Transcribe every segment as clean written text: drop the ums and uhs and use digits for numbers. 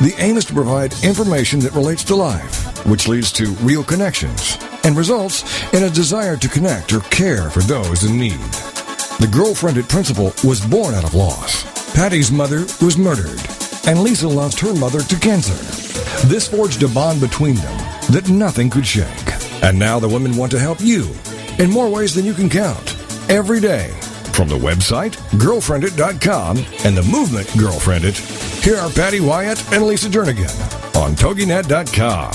The aim is to provide information that relates to life, which leads to real connections and results in a desire to connect or care for those in need. The Girlfriended principle was born out of loss. Patty's mother was murdered, and Lisa lost her mother to cancer. This forged a bond between them that nothing could shake. And now the women want to help you in more ways than you can count every day. From the website, Girlfriended.com, and the movement, Girlfriend It, here are Patty Wyatt and Lisa Dernigan on TogiNet.com.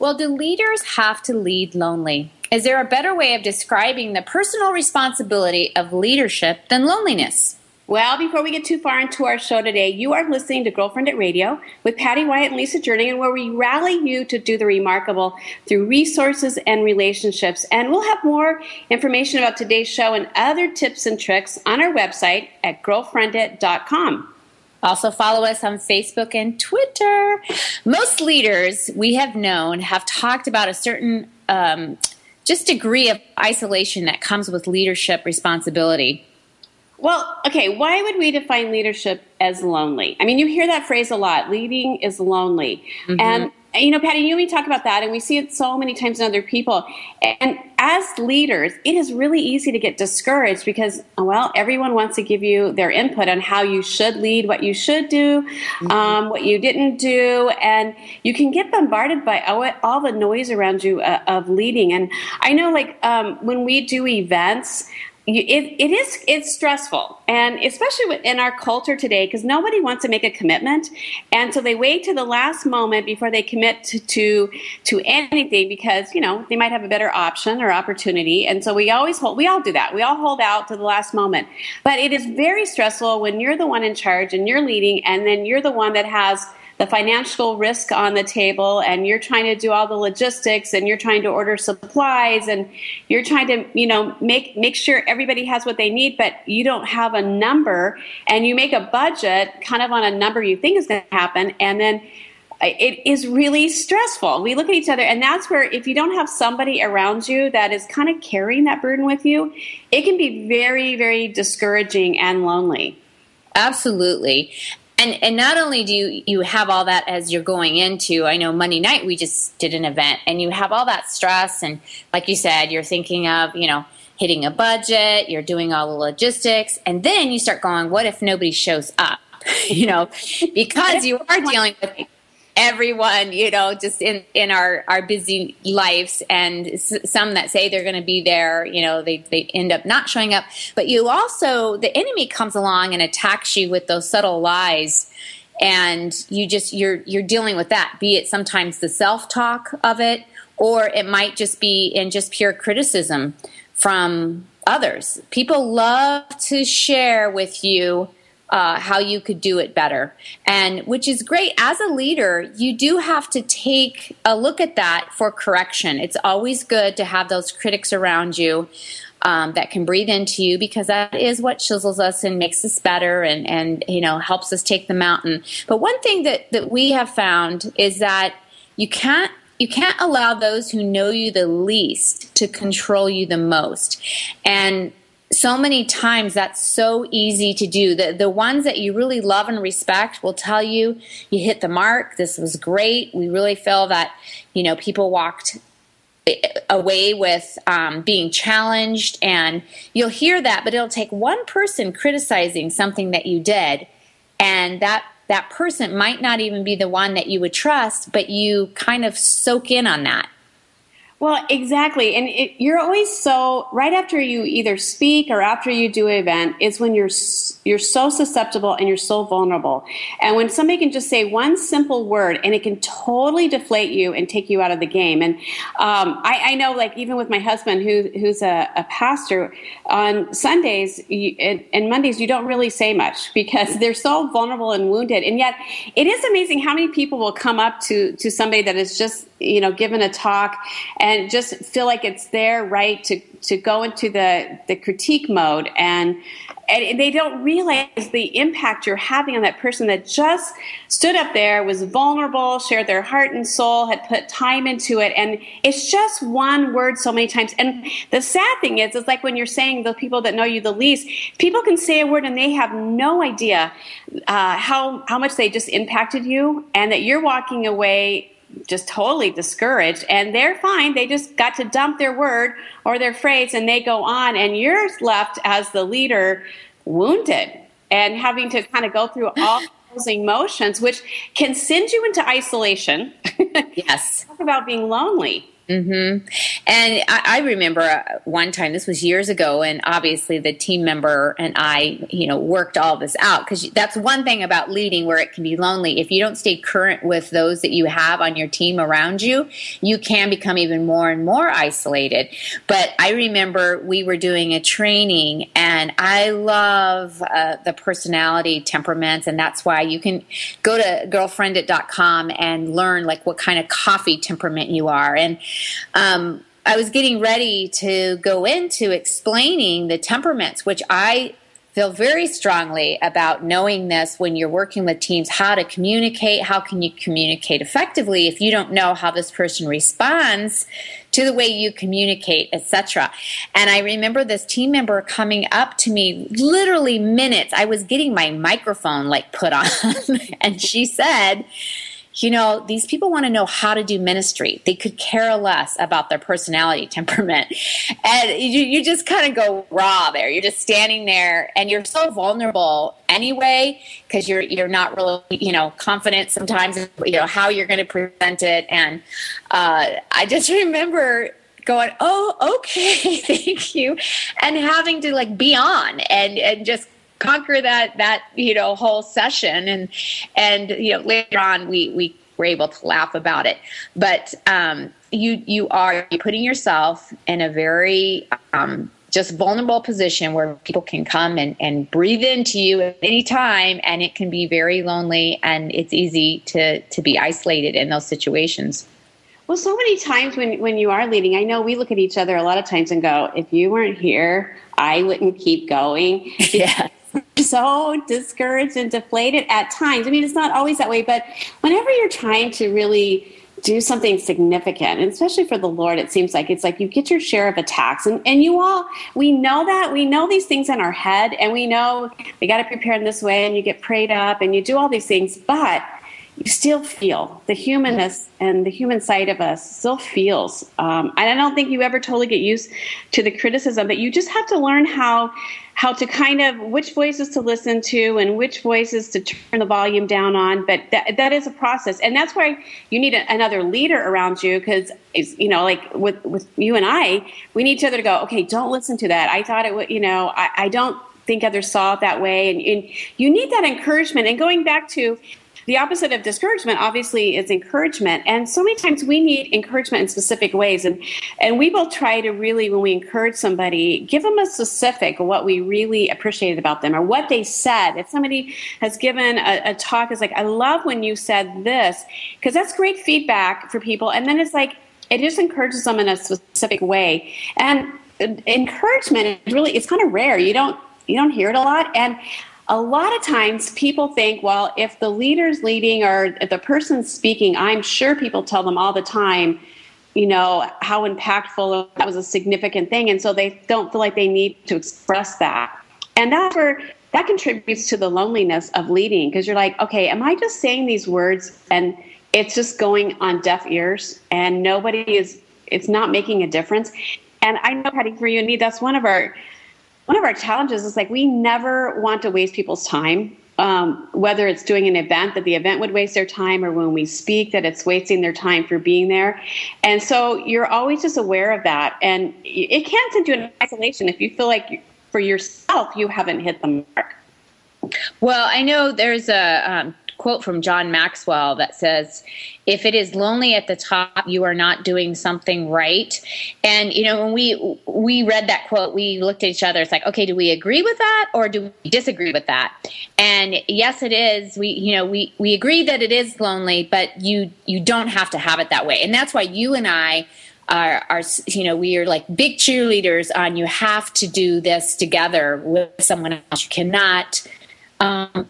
Well, do leaders have to lead lonely? Is there a better way of describing the personal responsibility of leadership than loneliness? Well, before we get too far into our show today, you are listening to Girlfriend It Radio with Patty Wyatt and Lisa Journey, where we rally you to do the remarkable through resources and relationships. And we'll have more information about today's show and other tips and tricks on our website at Girlfriended.com. Also follow us on Facebook and Twitter. Most leaders we have known have talked about a certain just degree of isolation that comes with leadership responsibility. Well, okay, why would we define leadership as lonely? I mean, you hear that phrase a lot, leading is lonely. Mm-hmm. And, you know, Patty, you and me talk about that, and we see it so many times in other people. And as leaders, it is really easy to get discouraged because, well, everyone wants to give you their input on how you should lead, what you should do, mm-hmm. What you didn't do. And you can get bombarded by all the noise around you of leading. And I know, like, when we do events, it's stressful, and especially in our culture today, because nobody wants to make a commitment, and so they wait to the last moment before they commit to anything because, you know, they might have a better option or opportunity, and so we all hold out to the last moment. But it is very stressful when you're the one in charge and you're leading, and then you're the one that has the financial risk on the table, and you're trying to do all the logistics, and you're trying to order supplies, and you're trying to, you know, make sure everybody has what they need, but you don't have a number, and you make a budget kind of on a number you think is going to happen, and then it is really stressful. We look at each other, and that's where if you don't have somebody around you that is kind of carrying that burden with you, it can be very, very discouraging and lonely. Absolutely. And not only do you have all that as you're going into, I know Monday night we just did an event, and you have all that stress, and like you said, you're thinking of, you know, hitting a budget, you're doing all the logistics, and then you start going, what if nobody shows up, you know, because you are dealing with everyone, you know, just in our busy lives, and some that say they're going to be there, you know, they end up not showing up. But you also, the enemy comes along and attacks you with those subtle lies, and you're dealing with that, be it sometimes the self-talk of it, or it might just be in just pure criticism from others. People love to share with you how you could do it better, and which is great. As a leader, you do have to take a look at that for correction. It's always good to have those critics around you that can breathe into you, because that is what chisels us and makes us better, and you know, helps us take the mountain. But one thing that we have found is that you can't allow those who know you the least to control you the most. And so many times that's so easy to do. The ones that you really love and respect will tell you, you hit the mark, this was great. We really feel that, you know, people walked away with being challenged, and you'll hear that, but it'll take one person criticizing something that you did, and that person might not even be the one that you would trust, but you kind of soak in on that. Well, exactly. And you're always so, right after you either speak or after you do an event, is when you're so susceptible and you're so vulnerable. And when somebody can just say one simple word and it can totally deflate you and take you out of the game. And I know, like, even with my husband who's a pastor, on Sundays and Mondays, you don't really say much because they're so vulnerable and wounded. And yet it is amazing how many people will come up to somebody that is just, given a talk and just feel like it's their right to go into the critique mode. And they don't realize the impact you're having on that person that just stood up there, was vulnerable, shared their heart and soul, had put time into it. And it's just one word so many times. And the sad thing is, it's like when you're saying the people that know you the least, people can say a word and they have no idea how much they just impacted you, and that you're walking away just totally discouraged, and they're fine. They just got to dump their word or their phrase, and they go on, and you're left as the leader wounded and having to kind of go through all those emotions, which can send you into isolation. Yes. Talk about being lonely. Mm-hmm. And I remember one time, this was years ago, and obviously the team member and I, worked all this out, because that's one thing about leading where it can be lonely. If you don't stay current with those that you have on your team around you, you can become even more and more isolated. But I remember we were doing a training, and I love the personality temperaments, and that's why you can go to Girlfriended.com and learn like what kind of coffee temperament you are. And I was getting ready to go into explaining the temperaments, which I feel very strongly about knowing this when you're working with teams, how to communicate, how can you communicate effectively if you don't know how this person responds to the way you communicate, etc. And I remember this team member coming up to me literally minutes. I was getting my microphone put on and she said, these people want to know how to do ministry. They could care less about their personality temperament. And you just kind of go raw there. You're just standing there, and you're so vulnerable anyway, because you're not really, confident sometimes, how you're going to present it. And I just remember going, oh, okay, thank you. And having to be on and just conquer that whole session, and later on we were able to laugh about it. But you are putting yourself in a very just vulnerable position where people can come and breathe into you at any time, and it can be very lonely, and it's easy to be isolated in those situations. Well, so many times when you are leading, I know we look at each other a lot of times and go, if you weren't here, I wouldn't keep going. Yeah. So discouraged and deflated at times. I mean, it's not always that way, but whenever you're trying to really do something significant, and especially for the Lord, it seems like it's like you get your share of attacks. And we know that. We know these things in our head, and we know we got to prepare in this way, and you get prayed up, and you do all these things, but you still feel the humanness, and the human side of us still feels. And I don't think you ever totally get used to the criticism, but you just have to learn how to kind of which voices to listen to and which voices to turn the volume down on. But that is a process. And that's why you need another leader around you, because, with you and I, we need each other to go, okay, don't listen to that. I thought it would, I don't think others saw it that way. And you need that encouragement. And going back to the opposite of discouragement, obviously, is encouragement. And so many times we need encouragement in specific ways. And we both try to really, when we encourage somebody, give them a specific what we really appreciated about them or what they said. If somebody has given a talk, it's like, I love when you said this, because that's great feedback for people. And then it's like, it just encourages them in a specific way. And encouragement is really, it's kind of rare. You don't hear it a lot. And a lot of times people think, well, if the leader's leading or the person's speaking, I'm sure people tell them all the time, how impactful, that was a significant thing. And so they don't feel like they need to express that. And that's where that contributes to the loneliness of leading, because you're like, okay, am I just saying these words and it's just going on deaf ears and it's not making a difference. And I know, Patty, for you and me, that's one of our challenges is we never want to waste people's time. whether it's doing an event, that the event would waste their time, or when we speak, that it's wasting their time for being there. And so you're always just aware of that. And it can send you into isolation if you feel like for yourself you haven't hit the mark. Well, I know there's a quote from John Maxwell that says, if it is lonely at the top, you are not doing something right. And, you know, when we read that quote, we looked at each other. It's like, okay, do we agree with that or do we disagree with that? And yes, it is. We agree that it is lonely, but you don't have to have it that way. And that's why you and I we are like big cheerleaders on you have to do this together with someone else. You cannot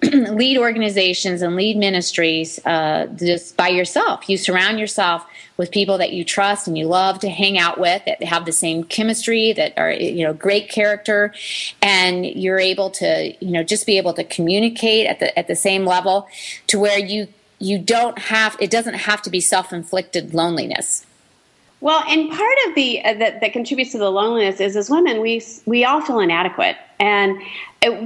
lead organizations and lead ministries just by yourself. You surround yourself with people that you trust and you love to hang out with, that have the same chemistry, that are, you know, great character, and you're able to, you know, just be able to communicate at the same level to where you don't have, it doesn't have to be self-inflicted loneliness. Well, and part of the that contributes to the loneliness is, as women, we all feel inadequate. And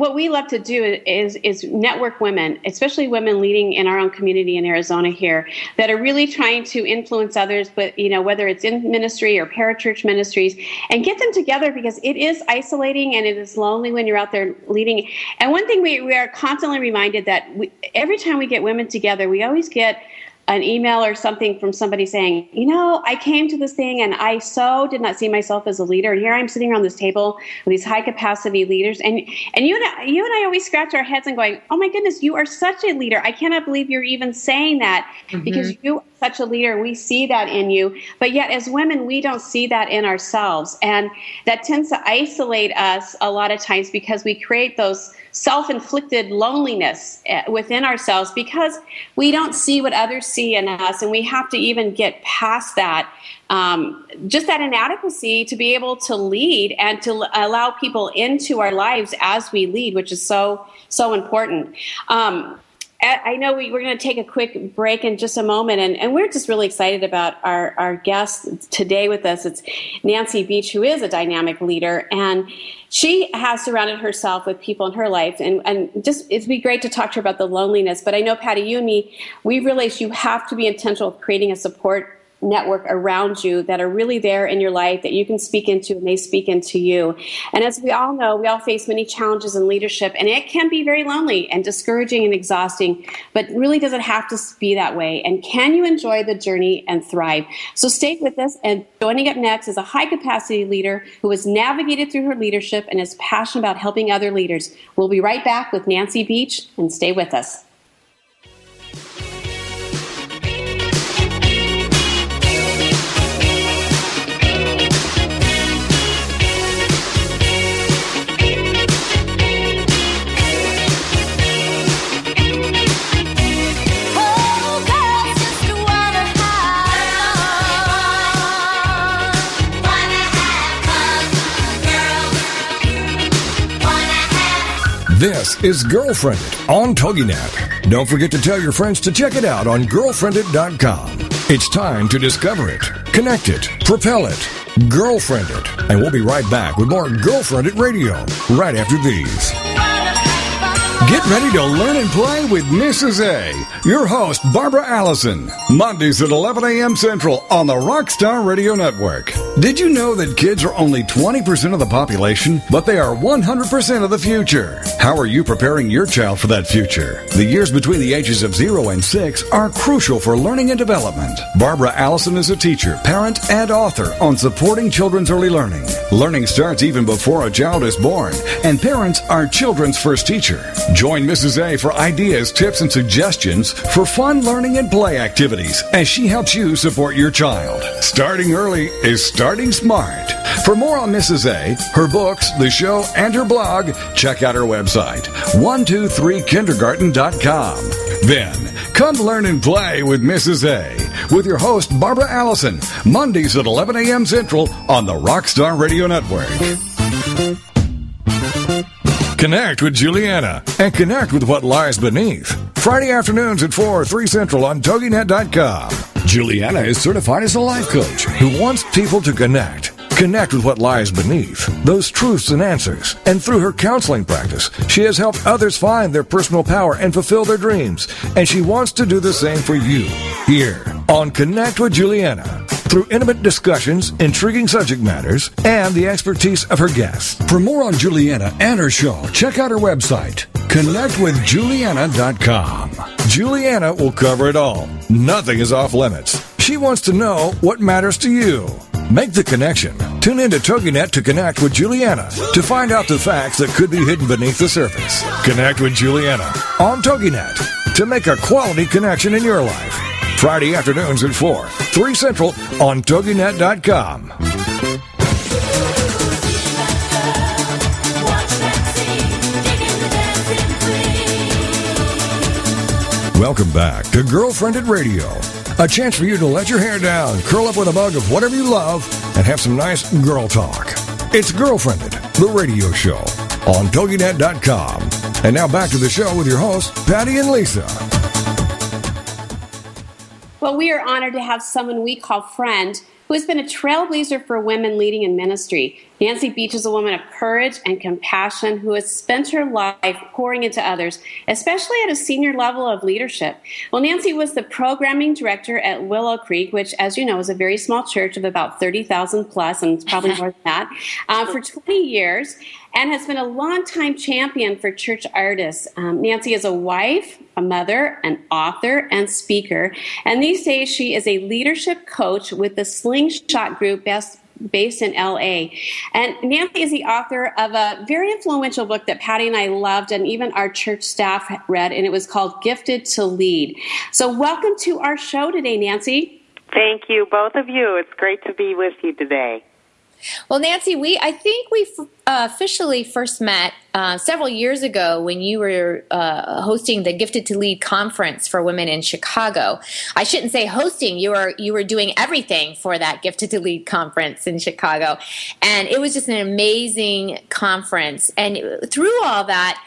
what we love to do is network women, especially women leading in our own community in Arizona here, that are really trying to influence others, but, you know, whether it's in ministry or parachurch ministries, and get them together, because it is isolating and it is lonely when you're out there leading. And one thing we are constantly reminded that every time we get women together, we always get an email or something from somebody saying, you know, I came to this thing and I so did not see myself as a leader. And here I'm sitting around this table with these high capacity leaders. And you and I always scratch our heads and going, oh my goodness, you are such a leader. I cannot believe you're even saying that, because you are such a leader. We see that in you. But yet as women, we don't see that in ourselves. And that tends to isolate us a lot of times, because we create those self-inflicted loneliness within ourselves, because we don't see what others see in us, and we have to even get past that, just that inadequacy, to be able to lead and to allow people into our lives as we lead, which is so important. I know we're going to take a quick break in just a moment, and we're just really excited about our guest today with us. It's Nancy Beach, who is a dynamic leader, and she has surrounded herself with people in her life, and just it'd be great to talk to her about the loneliness. But I know, Patty, you and me, we realize you have to be intentional of creating a support network around you that are really there in your life, that you can speak into and they speak into you. And as we all know, we all face many challenges in leadership, and it can be very lonely and discouraging and exhausting, but really doesn't have to be that way. And can you enjoy the journey and thrive? So stay with us. And joining up next is a high capacity leader who has navigated through her leadership and is passionate about helping other leaders. We'll be right back with Nancy Beach, and stay with us. This is Girlfriended on TogiNet. Don't forget to tell your friends to check it out on Girlfriended.com. It's time to discover it, connect it, propel it, Girlfriend It. And we'll be right back with more Girlfriend It Radio right after these. Get ready to learn and play with Mrs. A, your host, Barbara Allison, Mondays at 11 a.m. Central on the Rockstar Radio Network. Did you know that kids are only 20% of the population, but they are 100% of the future? How are you preparing your child for that future? The years between the ages of 0 and 6 are crucial for learning and development. Barbara Allison is a teacher, parent, and author on supporting children's early learning. Learning starts even before a child is born, and parents are children's first teacher. Join Mrs. A for ideas, tips, and suggestions for fun learning and play activities as she helps you support your child. Starting early is starting smart. For more on Mrs. A, her books, the show, and her blog, check out her website, 123kindergarten.com. Then, come learn and play with Mrs. A with your host, Barbara Allison, Mondays at 11 a.m. Central on the Rockstar Radio Network. Connect with Juliana and connect with what lies beneath. Friday afternoons at 4 or 3 Central on TogiNet.com. Juliana is certified as a life coach who wants people to connect, Connect with what lies beneath, those truths and answers. And through her counseling practice, she has helped others find their personal power and fulfill their dreams. And she wants to do the same for you here on Connect with Juliana. Through intimate discussions, intriguing subject matters, and the expertise of her guests. For more on Juliana and her show, check out her website, ConnectWithJuliana.com. Juliana will cover it all. Nothing is off limits. She wants to know what matters to you. Make the connection. Tune in to TogiNet to connect with Juliana to find out the facts that could be hidden beneath the surface. Connect with Juliana on TogiNet to make a quality connection in your life. Friday afternoons at 4, 3 Central on TogiNet.com. Welcome back to Girlfriended Radio. A chance for you to let your hair down, curl up with a mug of whatever you love, and have some nice girl talk. It's Girlfriended, the radio show on TogiNet.com. And now back to the show with your hosts, Patty and Lisa. Well, we are honored to have someone we call friend who has been a trailblazer for women leading in ministry. Nancy Beach is a woman of courage and compassion who has spent her life pouring into others, especially at a senior level of leadership. Well, Nancy was the programming director at Willow Creek, which, as you know, is a very small church of about 30,000 plus, and it's probably more than that, for 20 years, and has been a longtime champion for church artists. Nancy is a wife, a mother, an author, and speaker. And these days, she is a leadership coach with the Slingshot Group based in LA. And Nancy is the author of a very influential book that Patty and I loved, and even our church staff read, and it was called Gifted to Lead. So welcome to our show today, Nancy. Thank you, both of you. It's great to be with you today. Well, Nancy, I think we officially first met several years ago when you were hosting the Gifted to Lead conference for women in Chicago. I shouldn't say hosting. You were doing everything for that Gifted to Lead conference in Chicago, and it was just an amazing conference. And through all that,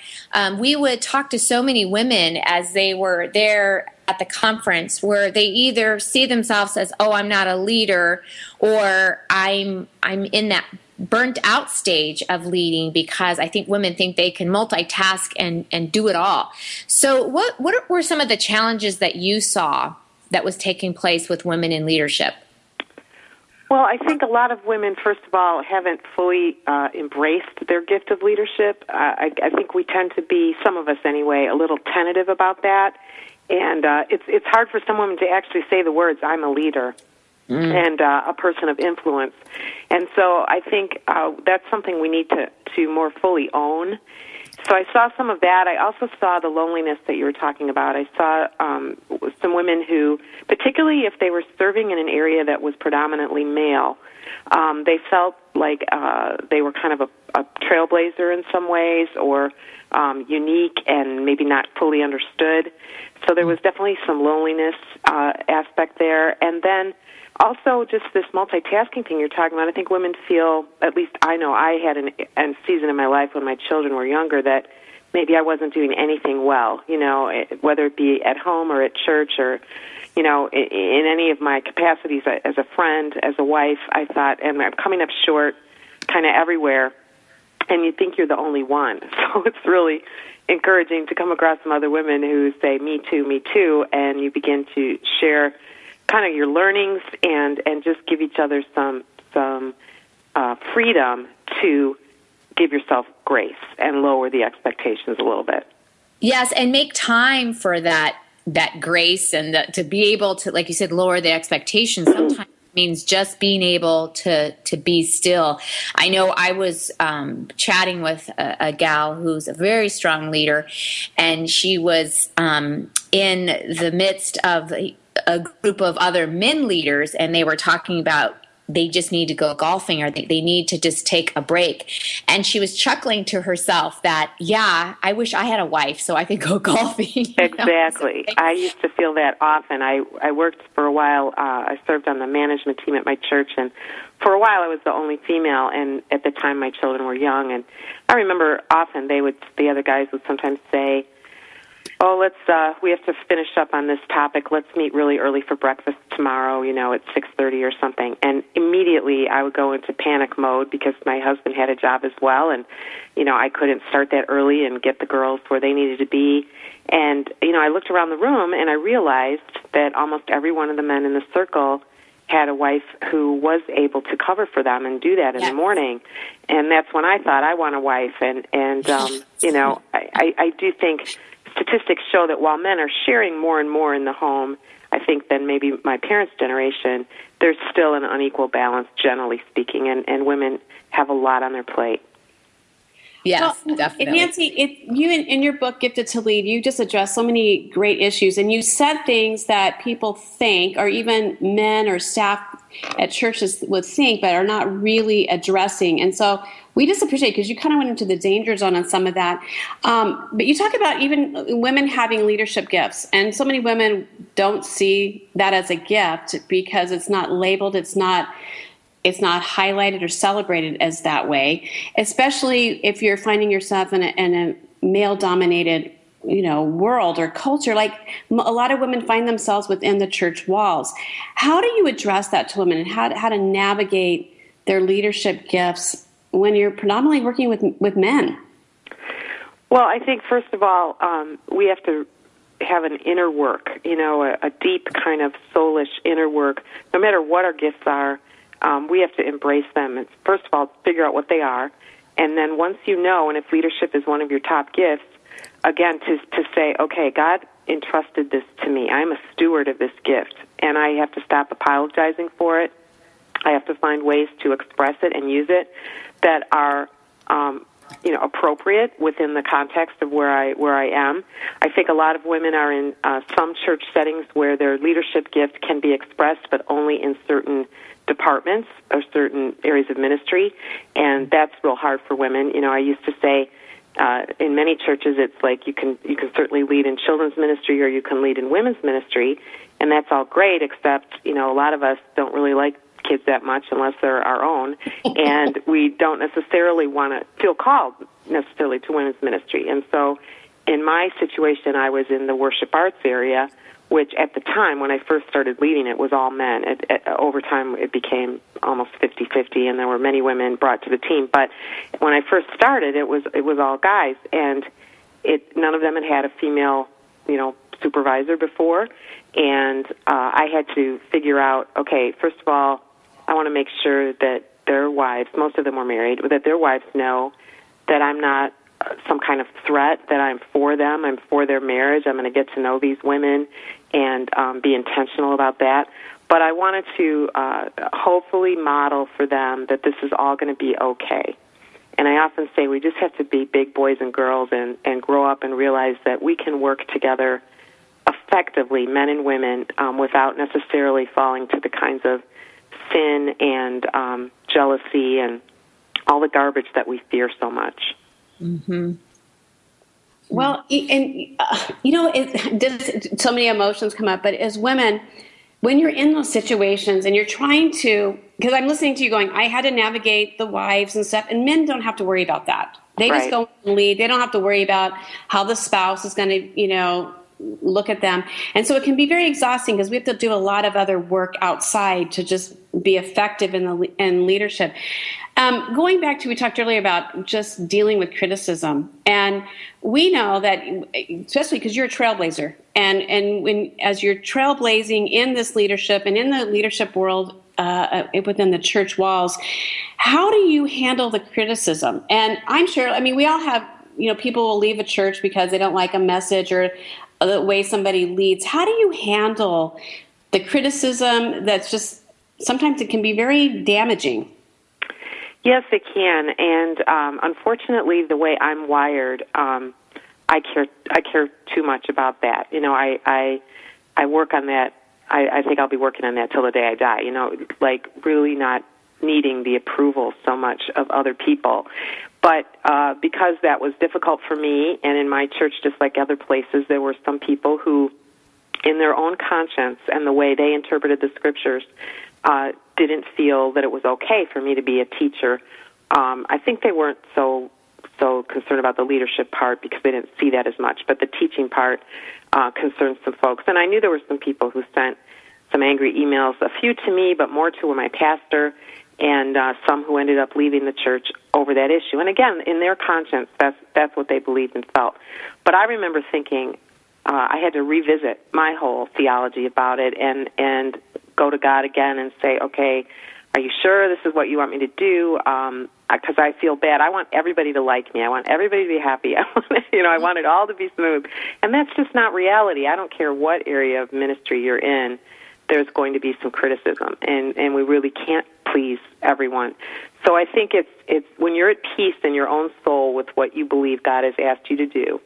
we would talk to so many women as they were there at the conference, where they either see themselves as, oh, I'm not a leader, or I'm in that burnt out stage of leading, because I think women think they can multitask and do it all. So what were some of the challenges that you saw that was taking place with women in leadership? Well, I think a lot of women, first of all, haven't fully embraced their gift of leadership. I think we tend to be, some of us anyway, a little tentative about that. And it's hard for some women to actually say the words, I'm a leader and a person of influence. And so I think that's something we need to more fully own. So I saw some of that. I also saw the loneliness that you were talking about. I saw some women who, particularly if they were serving in an area that was predominantly male, they felt like they were kind of a trailblazer in some ways, or unique and maybe not fully understood. So there was definitely some loneliness aspect there. And then also just this multitasking thing you're talking about. I think women feel, at least I know I had a season in my life when my children were younger that maybe I wasn't doing anything well, you know, whether it be at home or at church or, you know, in any of my capacities as a friend, as a wife. I thought, and I'm coming up short kind of everywhere. And you think you're the only one. So it's really encouraging to come across some other women who say, me too, and you begin to share kind of your learnings and just give each other some freedom to give yourself grace and lower the expectations a little bit. Yes, and make time for that grace and to be able to, like you said, lower the expectations sometimes. Means just being able to be still. I know I was chatting with a gal who's a very strong leader, and she was in the midst of a group of other men leaders, and they were talking about they just need to go golfing, or they need to just take a break. And she was chuckling to herself that, yeah, I wish I had a wife so I could go golfing. Exactly. So, I used to feel that often. I worked for a while. I served on the management team at my church, and for a while I was the only female. And at the time, my children were young. And I remember often the other guys would sometimes say, Oh, we have to finish up on this topic. Let's meet really early for breakfast tomorrow, at 6:30 or something. And immediately I would go into panic mode because my husband had a job as well. And, I couldn't start that early and get the girls where they needed to be. And, I looked around the room and I realized that almost every one of the men in the circle had a wife who was able to cover for them and do that in the morning. And that's when I thought, I want a wife. I do think statistics show that while men are sharing more and more in the home, I think, than maybe my parents' generation, there's still an unequal balance, generally speaking, and women have a lot on their plate. Yes, well, definitely. Nancy, you in your book, Gifted to Lead, you just addressed so many great issues, and you said things that people think, or even men or staff at churches would think, but are not really addressing. And so we just appreciate, because you kind of went into the danger zone on some of that. But you talk about even women having leadership gifts, and so many women don't see that as a gift because it's not labeled, it's not highlighted or celebrated as that way, especially if you're finding yourself in a male-dominated, world or culture. Like, a lot of women find themselves within the church walls. How do you address that to women, and how to navigate their leadership gifts when you're predominantly working with men? Well, I think, first of all, we have to have an inner work, a deep kind of soulish inner work. No matter what our gifts are, we have to embrace them and, first of all, figure out what they are. And then once and if leadership is one of your top gifts, again, to say, okay, God entrusted this to me. I'm a steward of this gift, and I have to stop apologizing for it. I have to find ways to express it and use it that are appropriate within the context of where I am. I think a lot of women are in some church settings where their leadership gift can be expressed, but only in certain departments or certain areas of ministry, and that's real hard for women. I used to say in many churches it's like you can certainly lead in children's ministry or you can lead in women's ministry, and that's all great, except a lot of us don't really like kids that much unless they're our own, and we don't necessarily want to feel called necessarily to women's ministry. And so in my situation, I was in the worship arts area, which at the time when I first started leading it was all men. Over time it became almost 50-50, and there were many women brought to the team. But when I first started, it was all guys, and none of them had a female, supervisor before. And I had to figure out, okay, first of all, I want to make sure that their wives, most of them were married, that their wives know that I'm not some kind of threat, that I'm for them, I'm for their marriage, I'm going to get to know these women and be intentional about that. But I wanted to hopefully model for them that this is all going to be okay. And I often say we just have to be big boys and girls and grow up and realize that we can work together effectively, men and women, without necessarily falling to the kinds of sin and jealousy and all the garbage that we fear so much. Mm-hmm. Well, and so many emotions come up, but as women, when you're in those situations and you're trying to, because I'm listening to you going, I had to navigate the wives and stuff, and men don't have to worry about that. They just go and lead. They don't have to worry about how the spouse is going to, look at them. And so it can be very exhausting because we have to do a lot of other work outside to just be effective in leadership. Going back to, we talked earlier about just dealing with criticism, and we know that, especially because you're a trailblazer, and when as you're trailblazing in this leadership and in the leadership world within the church walls, how do you handle the criticism? And I'm sure, we all have, people will leave a church because they don't like a message or the way somebody leads. How do you handle the criticism that's just, sometimes it can be very damaging? Yes, it can, and unfortunately, the way I'm wired, I care too much about that. I work on that. I think I'll be working on that till the day I die. Like really not needing the approval so much of other people. But because that was difficult for me, and in my church, just like other places, there were some people who, in their own conscience and the way they interpreted the scriptures, didn't feel that it was okay for me to be a teacher. I think they weren't so so concerned about the leadership part because they didn't see that as much. But the teaching part concerns some folks. And I knew there were some people who sent some angry emails, a few to me, but more to my pastor, and some who ended up leaving the church over that issue. And again, in their conscience, that's what they believed and felt. But I remember thinking I had to revisit my whole theology about it and go to God again and say, okay, are you sure this is what you want me to do? Because I feel bad. I want everybody to like me. I want everybody to be happy. I want it all to be smooth. And that's just not reality. I don't care what area of ministry you're in. There's going to be some criticism, and we really can't please everyone. So I think it's when you're at peace in your own soul with what you believe God has asked you to do,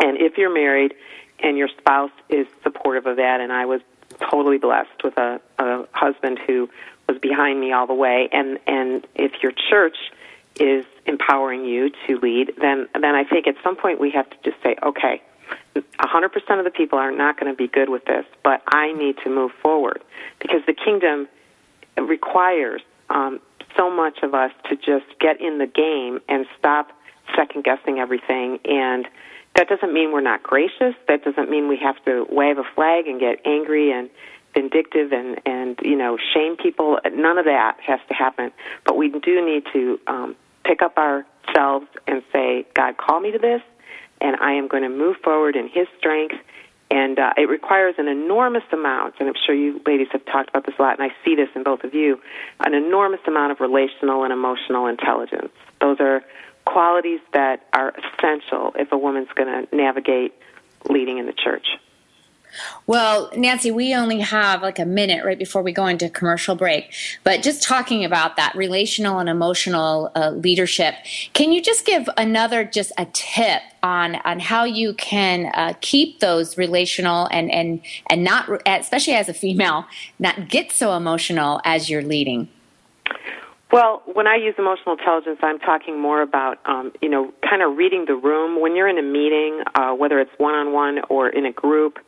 and if you're married and your spouse is supportive of that, and I was totally blessed with a husband who was behind me all the way, and if your church is empowering you to lead, then I think at some point we have to just say, okay, 100% of the people are not going to be good with this, but I need to move forward because the kingdom requires so much of us to just get in the game and stop second-guessing everything. And that doesn't mean we're not gracious. That doesn't mean we have to wave a flag and get angry and vindictive and shame people. None of that has to happen. But we do need to pick up ourselves and say, God, call me to this. And I am going to move forward in His strength, and it requires an enormous amount, and I'm sure you ladies have talked about this a lot, and I see this in both of you, an enormous amount of relational and emotional intelligence. Those are qualities that are essential if a woman's going to navigate leading in the church. Well, Nancy, we only have like a minute right before we go into commercial break, but just talking about that relational and emotional leadership, can you just give just a tip on how you can keep those relational and not, especially as a female, not get so emotional as you're leading? Well, when I use emotional intelligence, I'm talking more about, kind of reading the room. When you're in a meeting, whether it's one-on-one or in a group,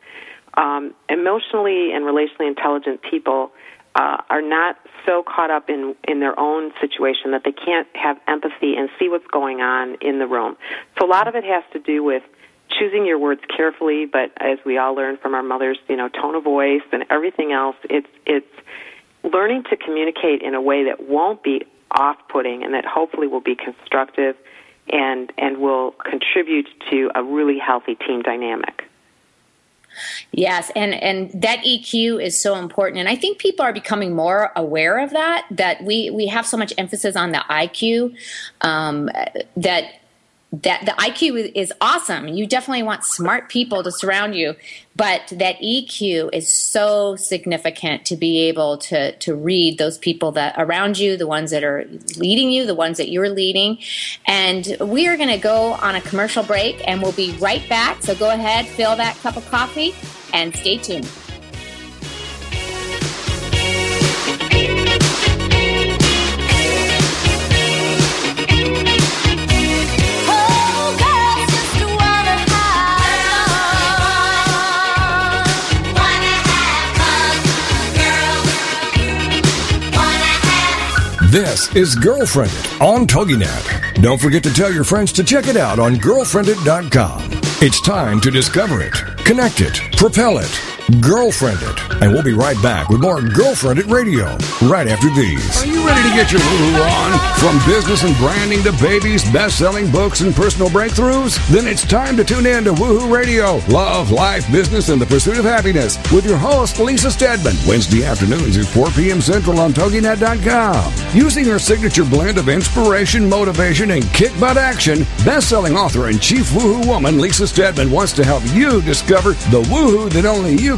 emotionally and relationally intelligent people are not so caught up in their own situation that they can't have empathy and see what's going on in the room. So a lot of it has to do with choosing your words carefully, but as we all learn from our mothers, tone of voice and everything else, it's learning to communicate in a way that won't be off-putting and that hopefully will be constructive and will contribute to a really healthy team dynamic. Yes, and that EQ is so important, and I think people are becoming more aware of that we have so much emphasis on the IQ, that the IQ is awesome. You definitely want smart people to surround you, but that EQ is so significant to be able to read those people that around you, the ones that are leading you, the ones that you're leading. And we are going to go on a commercial break, and we'll be right back. So go ahead, fill that cup of coffee, and stay tuned. This is Girlfriend It on TogiNet. Don't forget to tell your friends to check it out on Girlfriended.com. It's time to discover it, connect it, propel it, Girlfriend It. And we'll be right back with more Girlfriend It Radio right after these. Are you ready to get your woohoo on? From business and branding to babies, best-selling books, and personal breakthroughs? Then it's time to tune in to Woohoo Radio, Love, Life, Business, and the Pursuit of Happiness with your host, Lisa Steadman, Wednesday afternoons at 4 p.m. Central on TogiNet.com. Using her signature blend of inspiration, motivation, and kick-butt action, best-selling author and chief woohoo woman, Lisa Steadman, wants to help you discover the woohoo that only you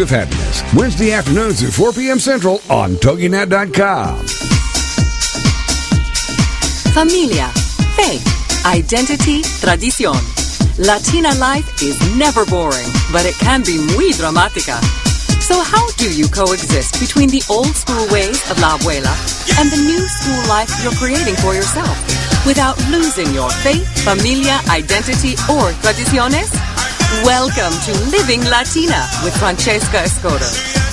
of Happiness, Wednesday afternoons at 4 p.m. Central on TogiNet.com. Familia, faith, Identity, tradición. Latina life is never boring, but it can be muy dramática. So how do you coexist between the old school ways of la abuela and the new school life you're creating for yourself without losing your faith, familia, identity, or tradiciones? Welcome to Living Latina with Francesca Escoto,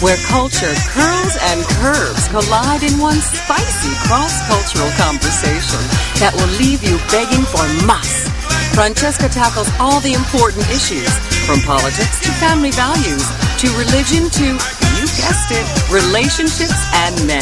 where culture, curls, and curves collide in one spicy cross-cultural conversation that will leave you begging for más. Francesca tackles all the important issues, from politics to family values, to religion to, you guessed it, relationships and men.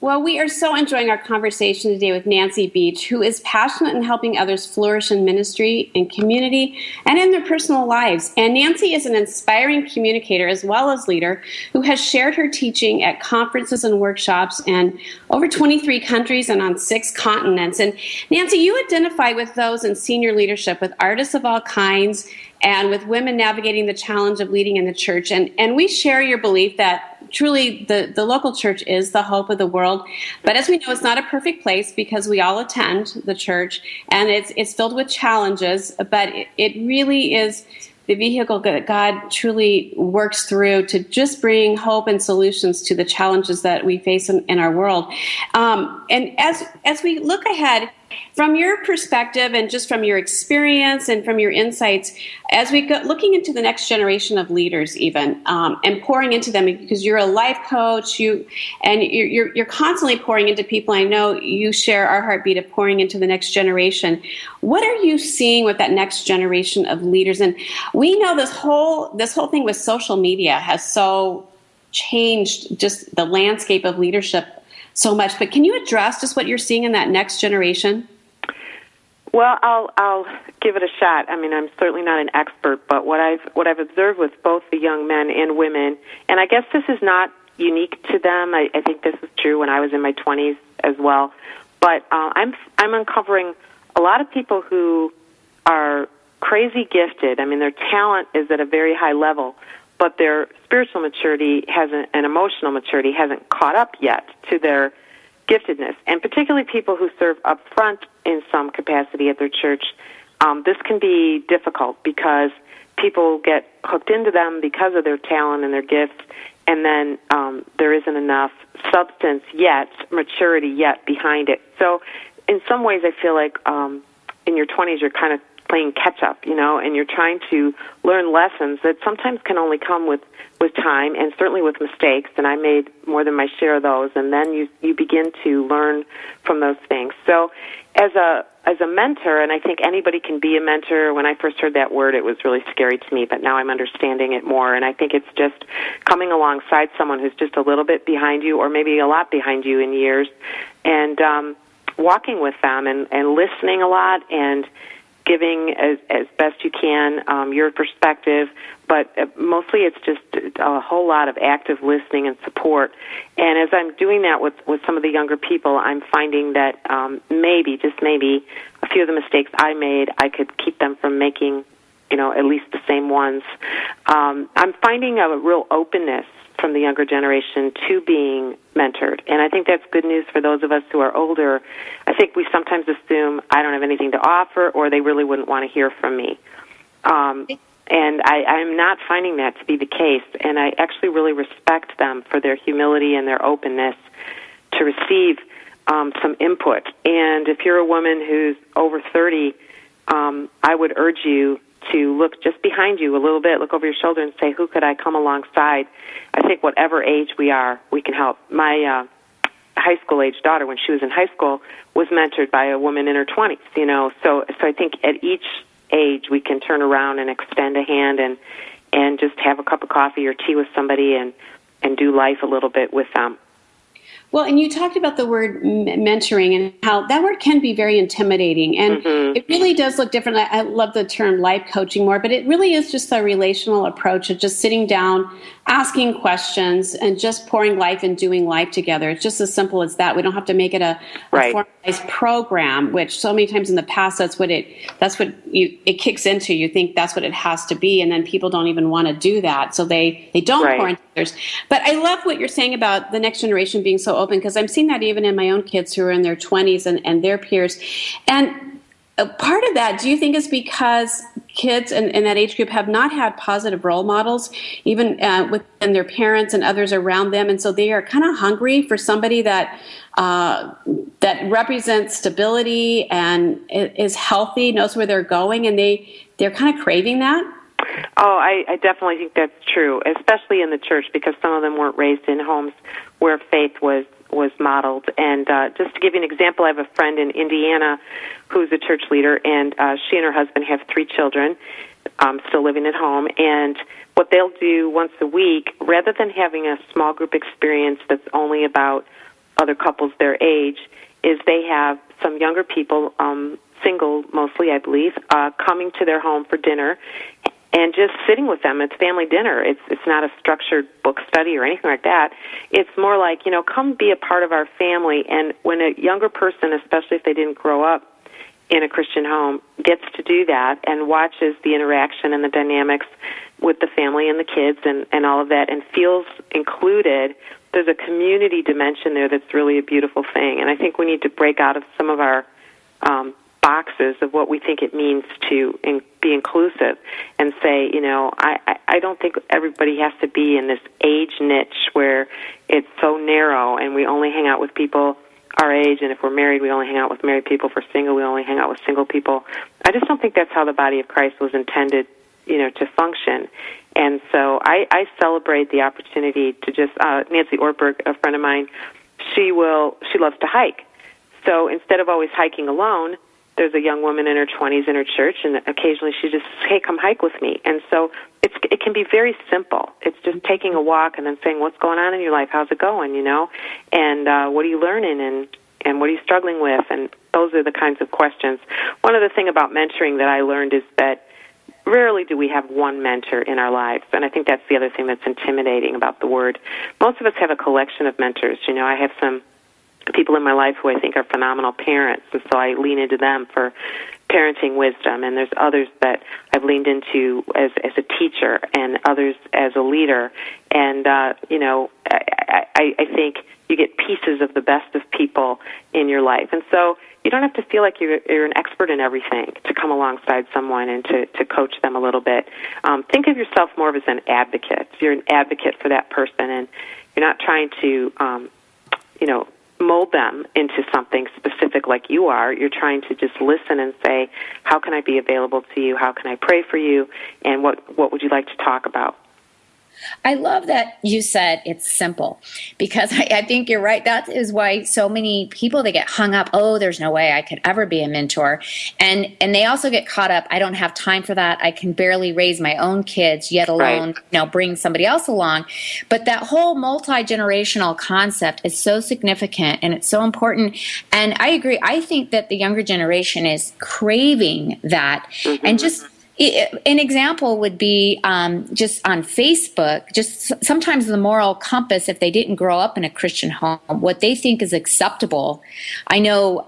Well, we are so enjoying our conversation today with Nancy Beach, who is passionate in helping others flourish in ministry and community and in their personal lives. And Nancy is an inspiring communicator as well as leader who has shared her teaching at conferences and workshops in over 23 countries and on 6 continents. And Nancy, you identify with those in senior leadership, with artists of all kinds, and with women navigating the challenge of leading in the church. And we share your belief that truly the local church is the hope of the world. But as we know, it's not a perfect place because we all attend the church, and it's filled with challenges, but it really is the vehicle that God truly works through to just bring hope and solutions to the challenges that we face in our world. And as we look ahead, from your perspective and just from your experience and from your insights, as we go looking into the next generation of leaders even, and pouring into them, because you're a life coach, you're constantly pouring into people. I know you share our heartbeat of pouring into the next generation. What are you seeing with that next generation of leaders? And we know this whole thing with social media has so changed just the landscape of leadership so much, but can you address just what you're seeing in that next generation? Well, I'll give it a shot. I mean, I'm certainly not an expert, but what I've observed with both the young men and women, and I guess this is not unique to them. I think this was true when I was in my 20s as well. But I'm uncovering a lot of people who are crazy gifted. I mean, their talent is at a very high level, but their spiritual maturity hasn't, and emotional maturity hasn't caught up yet to their giftedness. And particularly people who serve up front in some capacity at their church, this can be difficult because people get hooked into them because of their talent and their gifts, and then there isn't enough substance yet, maturity yet behind it. So in some ways I feel like in your 20s you're kind of playing catch-up, you know, and you're trying to learn lessons that sometimes can only come with time and certainly with mistakes, and I made more than my share of those, and then you begin to learn from those things. So as a mentor, and I think anybody can be a mentor, when I first heard that word, it was really scary to me, but now I'm understanding it more, and I think it's just coming alongside someone who's just a little bit behind you or maybe a lot behind you in years, and walking with them and listening a lot and giving as best you can your perspective, but mostly it's just a whole lot of active listening and support. And as I'm doing that with some of the younger people, I'm finding that maybe, just maybe, a few of the mistakes I made, I could keep them from making, you know, at least the same ones. I'm finding a real openness from the younger generation to being mentored. And I think that's good news for those of us who are older. I think we sometimes assume I don't have anything to offer or they really wouldn't want to hear from me. And I'm not finding that to be the case. And I actually really respect them for their humility and their openness to receive some input. And if you're a woman who's over 30, I would urge you to look just behind you a little bit, look over your shoulder and say, who could I come alongside? I think whatever age we are, we can help. My high school-age daughter, when she was in high school, was mentored by a woman in her 20s, you know. So I think at each age we can turn around and extend a hand and just have a cup of coffee or tea with somebody and do life a little bit with them. Well, and you talked about the word mentoring and how that word can be very intimidating. And It really does look different. I love the term life coaching more, but it really is just a relational approach of just sitting down, asking questions, and just pouring life and doing life together. It's just as simple as that. We don't have to make it a formalized program, which so many times in the past, that's what it kicks into. You think that's what it has to be, and then people don't even want to do that. So they don't pour into others. But I love what you're saying about the next generation being so open, because I'm seeing that even in my own kids who are in their 20s and their peers. And a part of that, do you think, is because kids in that age group have not had positive role models, even within their parents and others around them, and so they are kind of hungry for somebody that represents stability and is healthy, knows where they're going, and they're kind of craving that? Oh, I definitely think that's true, especially in the church, because some of them weren't raised in homes where faith was modeled. And just to give you an example, I have a friend in Indiana who's a church leader, and she and her husband have 3 children, still living at home. And what they'll do once a week, rather than having a small group experience that's only about other couples their age, is they have some younger people, single mostly, I believe, coming to their home for dinner and just sitting with them. It's family dinner. It's not a structured book study or anything like that. It's more like, you know, come be a part of our family. And when a younger person, especially if they didn't grow up in a Christian home, gets to do that and watches the interaction and the dynamics with the family and the kids and all of that and feels included, there's a community dimension there that's really a beautiful thing. And I think we need to break out of some of our boxes of what we think it means to be inclusive and say, you know, I don't think everybody has to be in this age niche where it's so narrow and we only hang out with people our age, and if we're married, we only hang out with married people. If we're single, we only hang out with single people. I just don't think that's how the body of Christ was intended, you know, to function. And so I celebrate the opportunity to just, Nancy Ortberg, a friend of mine, she loves to hike. So instead of always hiking alone, there's a young woman in her 20s in her church, and occasionally she just says, hey, come hike with me. And so it can be very simple. It's just taking a walk and then saying, what's going on in your life? How's it going, you know? And what are you learning, and what are you struggling with? And those are the kinds of questions. One other thing about mentoring that I learned is that rarely do we have one mentor in our lives, and I think that's the other thing that's intimidating about the word. Most of us have a collection of mentors. You know, I have some people in my life who I think are phenomenal parents, and so I lean into them for parenting wisdom, and there's others that I've leaned into as a teacher and others as a leader. And, you know, I think you get pieces of the best of people in your life. And so you don't have to feel like you're an expert in everything to come alongside someone and to coach them a little bit. Think of yourself more of as an advocate. You're an advocate for that person, and you're not trying to, you know, mold them into something specific like you are. You're trying to just listen and say, how can I be available to you? How can I pray for you? And what would you like to talk about? I love that you said it's simple, because I think you're right. That is why so many people, they get hung up. Oh, there's no way I could ever be a mentor. And they also get caught up. I don't have time for that. I can barely raise my own kids, yet alone, you know, bring somebody else along. But that whole multi-generational concept is so significant, and it's so important. And I agree. I think that the younger generation is craving that. Mm-hmm. And just an example would be just on Facebook, just sometimes the moral compass, if they didn't grow up in a Christian home, what they think is acceptable. I know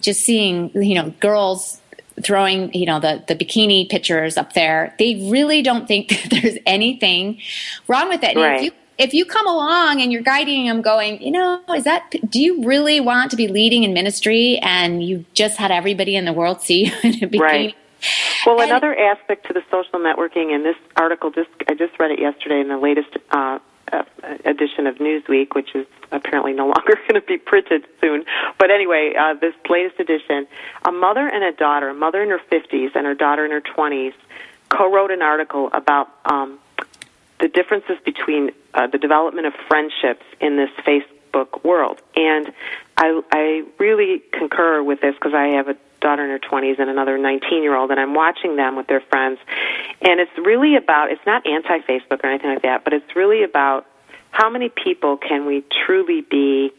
just seeing, you know, girls throwing, you know, the bikini pictures up there, they really don't think that there's anything wrong with that. Right. If you come along and you're guiding them going, you know, do you really want to be leading in ministry and you just had everybody in the world see you in a bikini? Right. Well, and another aspect to the social networking in this article, I just read it yesterday in the latest edition of Newsweek, which is apparently no longer going to be printed soon. But anyway, this latest edition, a mother and a daughter, a mother in her 50s and her daughter in her 20s, co-wrote an article about the differences between the development of friendships in this Facebook world. And I really concur with this because I have a daughter in her 20s and another 19-year-old, and I'm watching them with their friends. And it's really about, it's not anti-Facebook or anything like that, but it's really about how many people can we truly be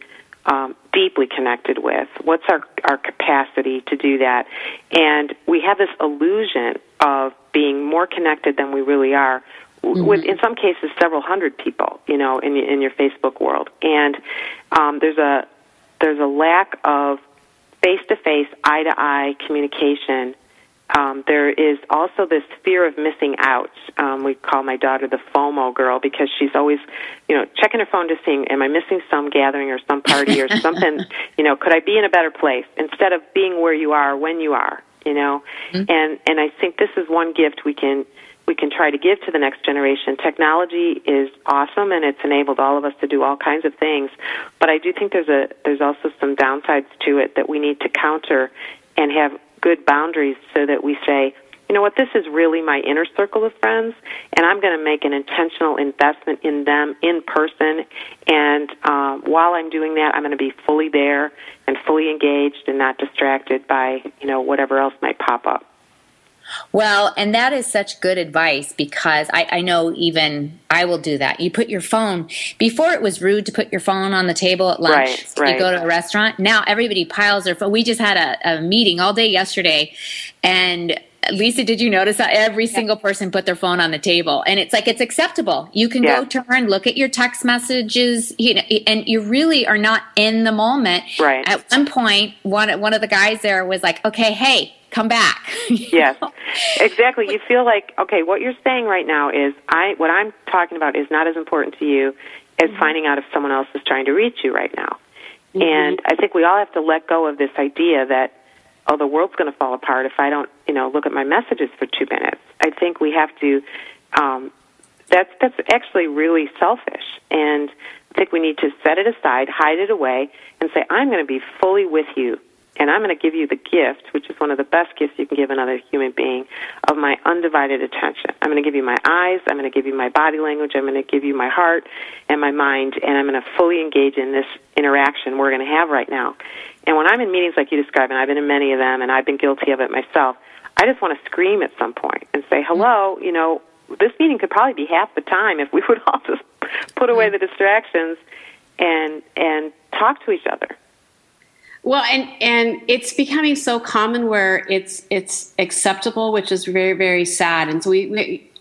deeply connected with? What's our capacity to do that? And we have this illusion of being more connected than we really are, with, in some cases, several hundred people, you know, in your Facebook world. And there's a lack of face-to-face, eye-to-eye communication. There is also this fear of missing out. We call my daughter the FOMO girl because she's always, you know, checking her phone to see, am I missing some gathering or some party or something? You know, could I be in a better place instead of being where you are when you are, you know? Mm-hmm. And I think this is one gift we can try to give to the next generation. Technology is awesome, and it's enabled all of us to do all kinds of things. But I do think there's also some downsides to it that we need to counter and have good boundaries so that we say, you know what, this is really my inner circle of friends, and I'm going to make an intentional investment in them in person. And while I'm doing that, I'm going to be fully there and fully engaged and not distracted by, you know, whatever else might pop up. Well, and that is such good advice because I know even I will do that. You put your phone, before it was rude to put your phone on the table at lunch. Right. You go to a restaurant. Now everybody piles their phone. We just had a meeting all day yesterday, and Lisa, did you notice that every single person put their phone on the table? And it's like, it's acceptable. You can go turn, look at your text messages, you know, and you really are not in the moment. Right. At one point, one of the guys there was like, okay, hey, come back. Yes, exactly. You feel like, okay, what you're saying right now is, what I'm talking about is not as important to you as finding out if someone else is trying to reach you right now. Mm-hmm. And I think we all have to let go of this idea that, oh, the world's going to fall apart if I don't, you know, look at my messages for 2 minutes. I think we have to, that's actually really selfish. And I think we need to set it aside, hide it away, and say, I'm going to be fully with you. And I'm going to give you the gift, which is one of the best gifts you can give another human being, of my undivided attention. I'm going to give you my eyes. I'm going to give you my body language. I'm going to give you my heart and my mind. And I'm going to fully engage in this interaction we're going to have right now. And when I'm in meetings like you described, and I've been in many of them, and I've been guilty of it myself, I just want to scream at some point and say, hello, you know, this meeting could probably be half the time if we would all just put away the distractions and talk to each other. Well, and it's becoming so common where it's acceptable, which is very, very sad. And so we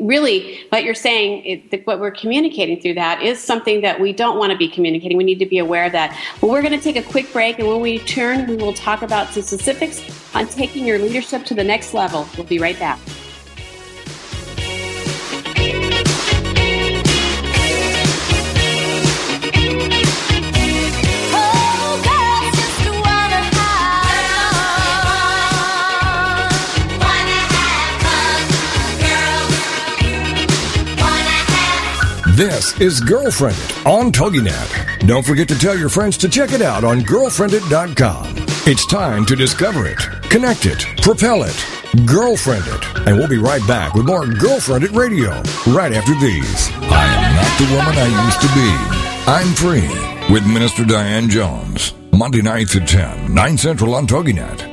really, what you're saying, what we're communicating through that is something that we don't want to be communicating. We need to be aware of that. Well, we're going to take a quick break, and when we return, we will talk about some specifics on taking your leadership to the next level. We'll be right back. This is Girlfriended on TogiNet. Don't forget to tell your friends to check it out on Girlfriended.com. It's time to discover it, connect it, propel it, Girlfriend It. And we'll be right back with more Girlfriend It Radio right after these. I am not the woman I used to be. I'm free with Minister Diane Jones. Monday nights at 10, 9 Central on TogiNet.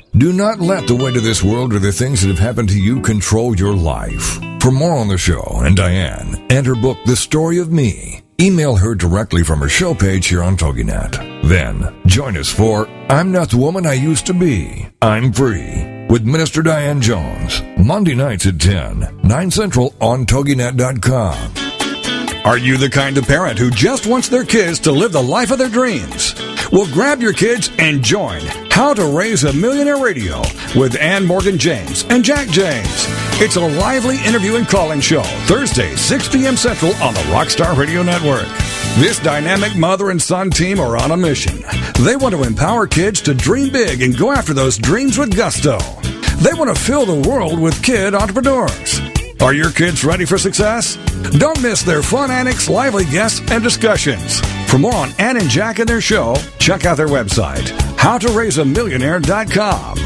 Do not let the weight of this world or the things that have happened to you control your life. For more on the show and Diane and her book, The Story of Me, email her directly from her show page here on TogiNet. Then join us for I'm Not the Woman I Used to Be. I'm Free with Minister Diane Jones, Monday nights at 10, 9 Central on TogiNet.com. Are you the kind of parent who just wants their kids to live the life of their dreams? Well, grab your kids and join How to Raise a Millionaire Radio with Ann Morgan James and Jack James. It's a lively interview and call-in show, Thursday, 6 p.m. Central on the Rockstar Radio Network. This dynamic mother and son team are on a mission. They want to empower kids to dream big and go after those dreams with gusto. They want to fill the world with kid entrepreneurs. Are your kids ready for success? Don't miss their fun antics, lively guests, and discussions. For more on Ann and Jack and their show, check out their website, howtoraiseamillionaire.com.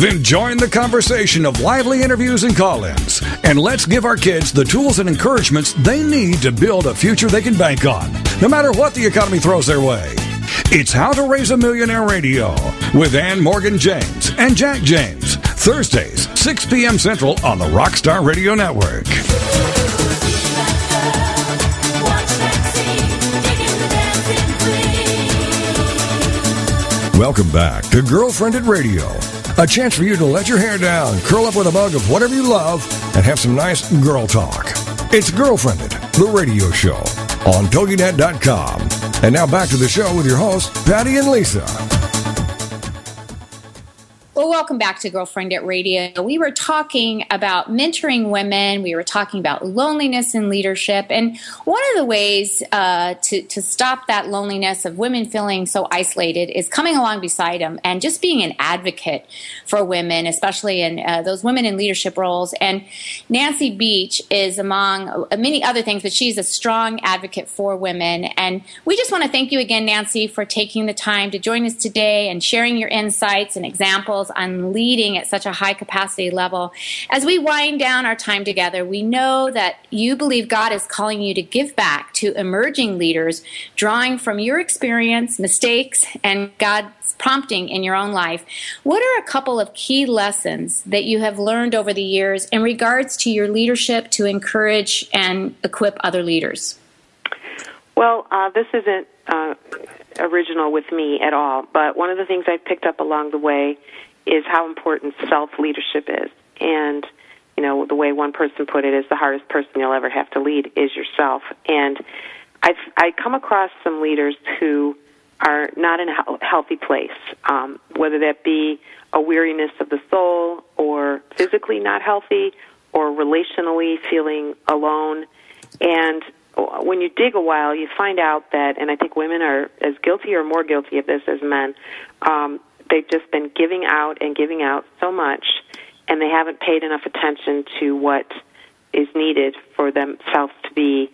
Then join the conversation of lively interviews and call-ins, and let's give our kids the tools and encouragements they need to build a future they can bank on, no matter what the economy throws their way. It's How to Raise a Millionaire Radio with Ann Morgan James and Jack James, Thursdays, 6 p.m. Central on the Rockstar Radio Network. Welcome back to Girlfriended Radio, a chance for you to let your hair down, curl up with a mug of whatever you love, and have some nice girl talk. It's Girlfriended, the radio show, on TogiNet.com. And now back to the show with your hosts, Patty and Lisa. Well, welcome back to Girlfriend It Radio. We were talking about mentoring women. We were talking about loneliness in leadership. And one of the ways to stop that loneliness of women feeling so isolated is coming along beside them and just being an advocate for women, especially in those women in leadership roles. And Nancy Beach is among many other things, but she's a strong advocate for women. And we just want to thank you again, Nancy, for taking the time to join us today and sharing your insights and examples on leading at such a high capacity level. As we wind down our time together, we know that you believe God is calling you to give back to emerging leaders, drawing from your experience, mistakes, and God's prompting in your own life. What are a couple of key lessons that you have learned over the years in regards to your leadership to encourage and equip other leaders? Well, this isn't original with me at all, but one of the things I picked up along the way is how important self-leadership is. And, you know, the way one person put it is the hardest person you'll ever have to lead is yourself. And I come across some leaders who are not in a healthy place, whether that be a weariness of the soul or physically not healthy or relationally feeling alone. And when you dig a while, you find out that, and I think women are as guilty or more guilty of this as men, they've just been giving out so much, and they haven't paid enough attention to what is needed for themselves to be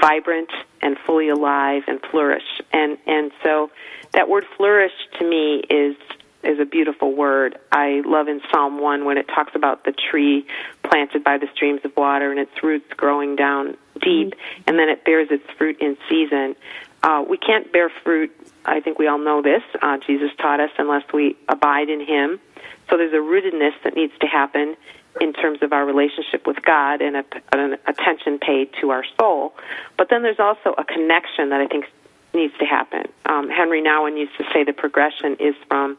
vibrant and fully alive and flourish. And so that word flourish to me is a beautiful word. I love in Psalm 1 when it talks about the tree planted by the streams of water and its roots growing down deep, and then it bears its fruit in season. We can't bear fruit, I think we all know this, Jesus taught us, unless we abide in him. So there's a rootedness that needs to happen in terms of our relationship with God and an attention paid to our soul. But then there's also a connection that I think needs to happen. Henry Nouwen used to say the progression is from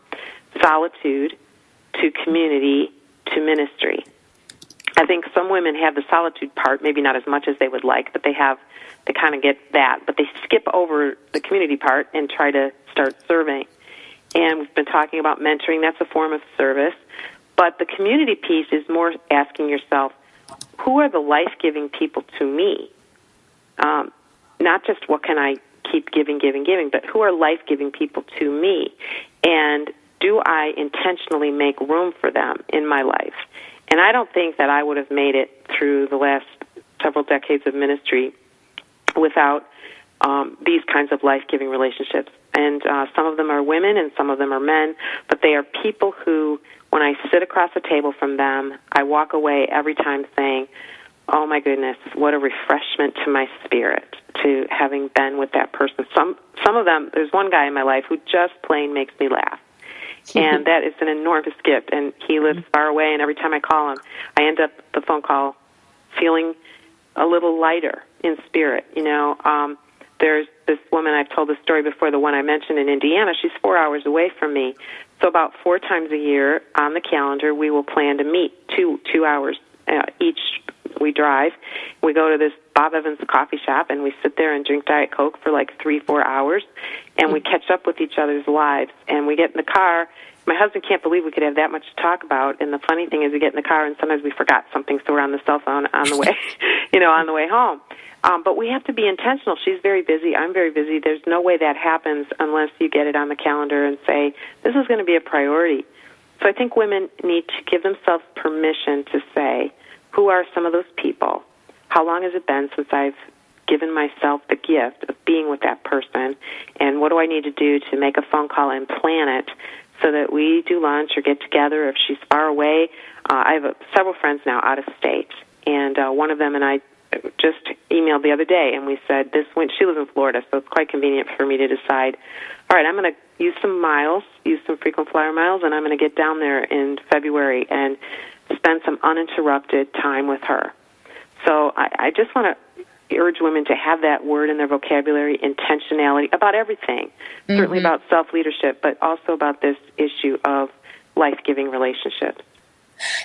solitude to community to ministry. I think some women have the solitude part, maybe not as much as they would like, but they kind of get that, but they skip over the community part and try to start serving. And we've been talking about mentoring, that's a form of service, but the community piece is more asking yourself, who are the life-giving people to me? Not just what can I keep giving, but who are life-giving people to me? And do I intentionally make room for them in my life? And I don't think that I would have made it through the last several decades of ministry without these kinds of life-giving relationships. And some of them are women and some of them are men, but they are people who, when I sit across the table from them, I walk away every time saying, oh my goodness, what a refreshment to my spirit to having been with that person. Some of them, there's one guy in my life who just plain makes me laugh. And that is an enormous gift, and he lives far away, and every time I call him, I end up the phone call feeling a little lighter in spirit, you know. there's this woman, I've told the story before, the one I mentioned in Indiana, she's 4 hours away from me. So about 4 times a year on the calendar, we will plan to meet two hours each. We drive, we go to this Bob Evans coffee shop, and we sit there and drink Diet Coke for like 3-4 hours, and we catch up with each other's lives. And we get in the car. My husband can't believe we could have that much to talk about. And the funny thing is, we get in the car, and sometimes we forgot something, so we're on the cell phone on the way, on the way home. But we have to be intentional. She's very busy. I'm very busy. There's no way that happens unless you get it on the calendar and say, this is going to be a priority. So I think women need to give themselves permission to say, who are some of those people? How long has it been since I've given myself the gift of being with that person? And what do I need to do to make a phone call and plan it so that we do lunch or get together if she's far away? I have several friends now out of state, and one of them and I just emailed the other day, and we said this when she lives in Florida, so it's quite convenient for me to decide, all right, I'm going to use some miles, use some frequent flyer miles, and I'm going to get down there in February and spend some uninterrupted time with her. So I just want to urge women to have that word in their vocabulary, intentionality, about everything, certainly about self-leadership, but also about this issue of life-giving relationships.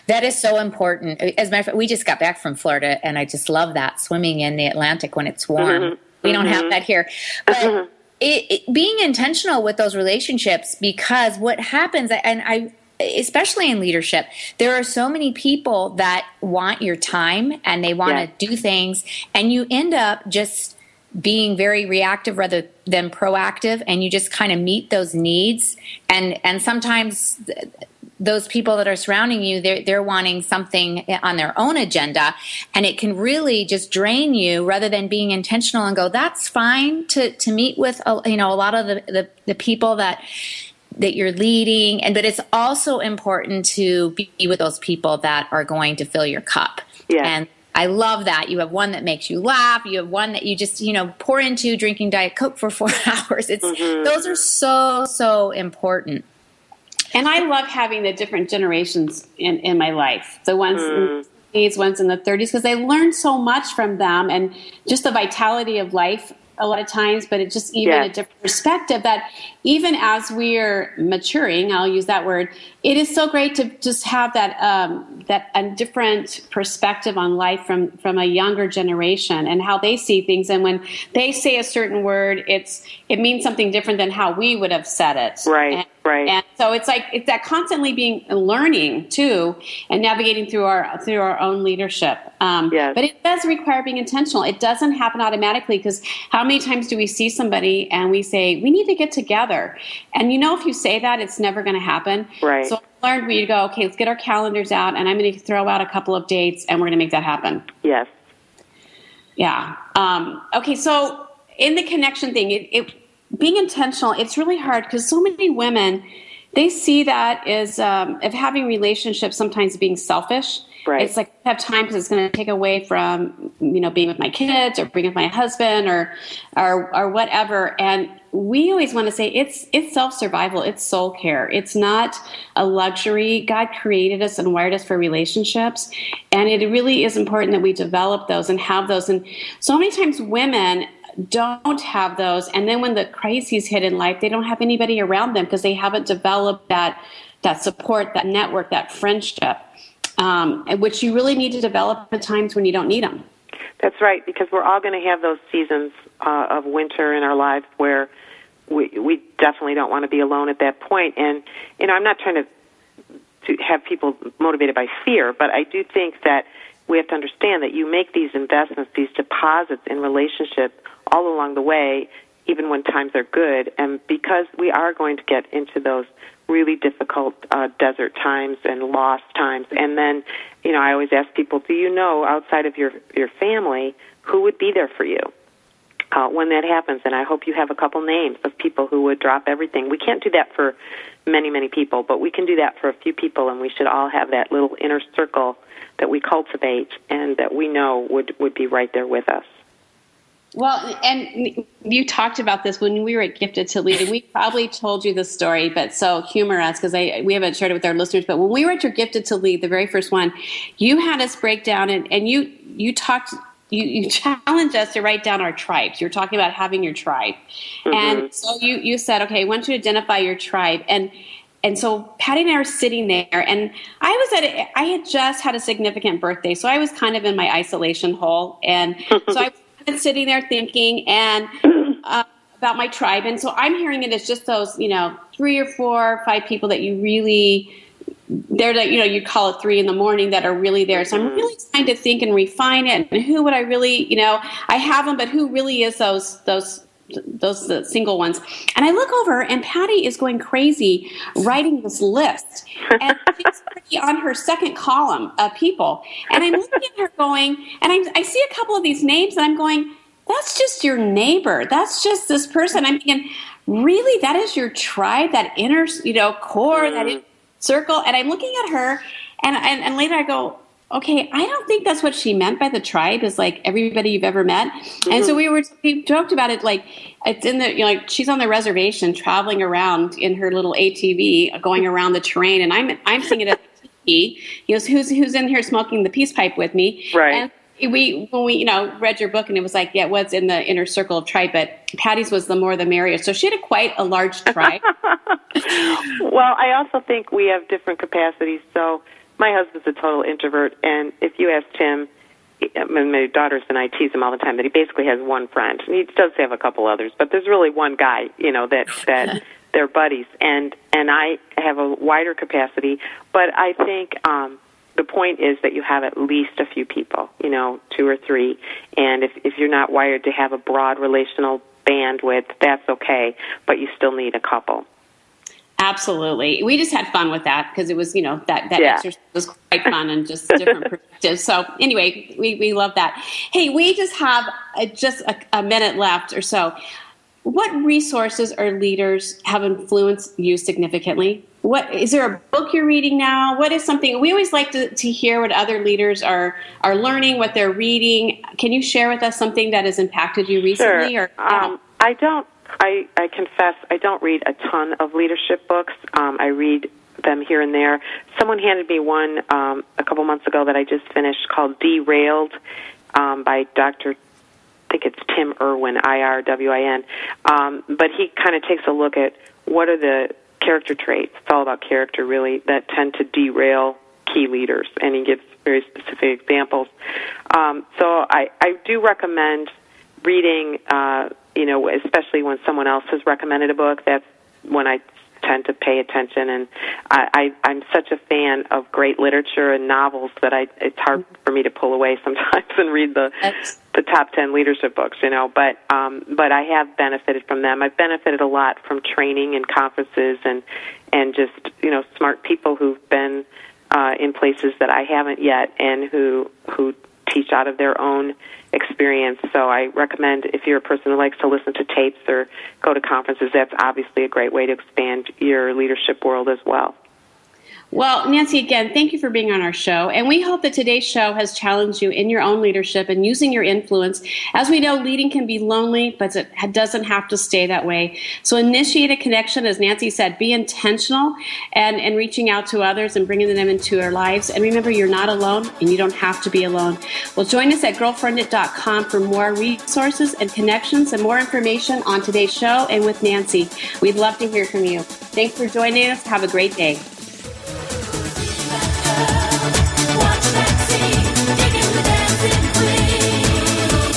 That is so important. As a matter of fact, we just got back from Florida, and I just love that, swimming in the Atlantic when it's warm. We don't have that here. But it, being intentional with those relationships, because what happens, and I especially in leadership, there are so many people that want your time and they want to do things, and you end up just being very reactive rather than proactive, and you just kind of meet those needs. And sometimes those people that are surrounding you, they're wanting something on their own agenda, and it can really just drain you rather than being intentional and go, that's fine to meet with a lot of the people that you're leading, but it's also important to be with those people that are going to fill your cup. Yeah. And I love that. You have one that makes you laugh. You have one that you just, pour into drinking Diet Coke for 4 hours. It's those are so, so important. And I love having the different generations in my life. The ones in the 80s, ones in the 30s, because I learned so much from them, and just the vitality of life a lot of times, but it's just even a different perspective that even as we're maturing, I'll use that word, it is so great to just have that a different perspective on life from a younger generation and how they see things. And when they say a certain word, it means something different than how we would have said it. Right. And so it's that constantly being learning too, and navigating through our own leadership. But it does require being intentional. It doesn't happen automatically, because how many times do we see somebody and we say, we need to get together? And if you say that, it's never going to happen. Right. So I learned we go, okay, let's get our calendars out, and I'm going to throw out a couple of dates, and we're going to make that happen. Yes. Yeah. Okay. So in the connection thing, being intentional, it's really hard, because so many women, they see that as of having relationships sometimes being selfish. Right. It's like I have time because it's going to take away from being with my kids or being with my husband or whatever. And we always want to say it's self-survival, it's soul care. It's not a luxury. God created us and wired us for relationships, and it really is important that we develop those and have those. And so many times women don't have those, and then when the crises hit in life, they don't have anybody around them because they haven't developed that support, that network, that friendship, which you really need to develop at times when you don't need them. That's right, because we're all going to have those seasons of winter in our lives where we definitely don't want to be alone at that point. And I'm not trying to have people motivated by fear, but I do think that we have to understand that you make these investments, these deposits in relationships all along the way, even when times are good, and because we are going to get into those really difficult desert times and lost times. And then, I always ask people, do you know outside of your family who would be there for you when that happens? And I hope you have a couple names of people who would drop everything. We can't do that for many, many people, but we can do that for a few people, and we should all have that little inner circle that we cultivate and that we know would be right there with us. Well, and you talked about this when we were at Gifted to Lead, and we probably told you this story, but so humor us because we haven't shared it with our listeners. But when we were at your Gifted to Lead, the very first one, you had us break down, and you talked you challenged us to write down our tribes. You're talking about having your tribe. Mm-hmm. And so you said, okay, I want you to identify your tribe. And so Patty and I were sitting there, and I had just had a significant birthday, so I was kind of in my isolation hole. And so I was sitting there thinking about my tribe. And so I'm hearing it as just those, 3 or 4 or 5 people that you really – they're like, you'd call it 3 in the morning that are really there. So I'm really trying to think and refine it. And who would I really, I have them, but who really is those single ones? And I look over, and Patty is going crazy writing this list, and she's pretty on her second column of people. And I'm looking at her going, and I see a couple of these names, and I'm going, that's just your neighbor. That's just this person. I'm thinking, really, that is your tribe, that inner, core, that is circle. And I'm looking at her, and later I go, okay, I don't think that's what she meant by the tribe, is like everybody you've ever met. Mm-hmm. And so we joked about it, like it's in the, she's on the reservation traveling around in her little ATV going around the terrain, and I'm seeing it at the TV. Who's in here smoking the peace pipe with me? Right. And when we read your book, and it was like, yeah, it was in the inner circle of tribe, but Patty's was the more the merrier. So she had quite a large tribe. Well, I also think we have different capacities. So my husband's a total introvert, and if you asked him, my daughters and I tease him all the time that he basically has one friend. He does have a couple others, but there's really one guy, that they're buddies. And I have a wider capacity, but I think the point is that you have at least a few people, 2 or 3, and if you're not wired to have a broad relational bandwidth, that's okay, but you still need a couple. Absolutely. We just had fun with that because it was, that exercise was quite fun and just different perspectives. So anyway, we love that. Hey, we just have a minute left or so. What resources or leaders have influenced you significantly? What is there a book you're reading now? What is something we always like to hear what other leaders are learning, what they're reading? Can you share with us something that has impacted you recently? Sure. I confess I don't read a ton of leadership books. I read them here and there. Someone handed me one a couple months ago that I just finished called Derailed by Dr. I think it's Tim Irwin, I-R-W-I-N. But he kind of takes a look at what are the character traits, it's all about character really, that tend to derail key leaders, and he gives very specific examples. So I do recommend reading, especially when someone else has recommended a book, that's when I tend to pay attention, and I'm such a fan of great literature and novels that it's hard for me to pull away sometimes and read the top 10 leadership books, but I have benefited from them. I've benefited a lot from training and conferences and just, smart people who've been in places that I haven't yet and who teach out of their own experience. So I recommend if you're a person who likes to listen to tapes or go to conferences, that's obviously a great way to expand your leadership world as well. Well, Nancy, again, thank you for being on our show. And we hope that today's show has challenged you in your own leadership and using your influence. As we know, leading can be lonely, but it doesn't have to stay that way. So initiate a connection, as Nancy said, be intentional and reaching out to others and bringing them into our lives. And remember, you're not alone and you don't have to be alone. Well, join us at Girlfriended.com for more resources and connections and more information on today's show and with Nancy. We'd love to hear from you. Thanks for joining us. Have a great day.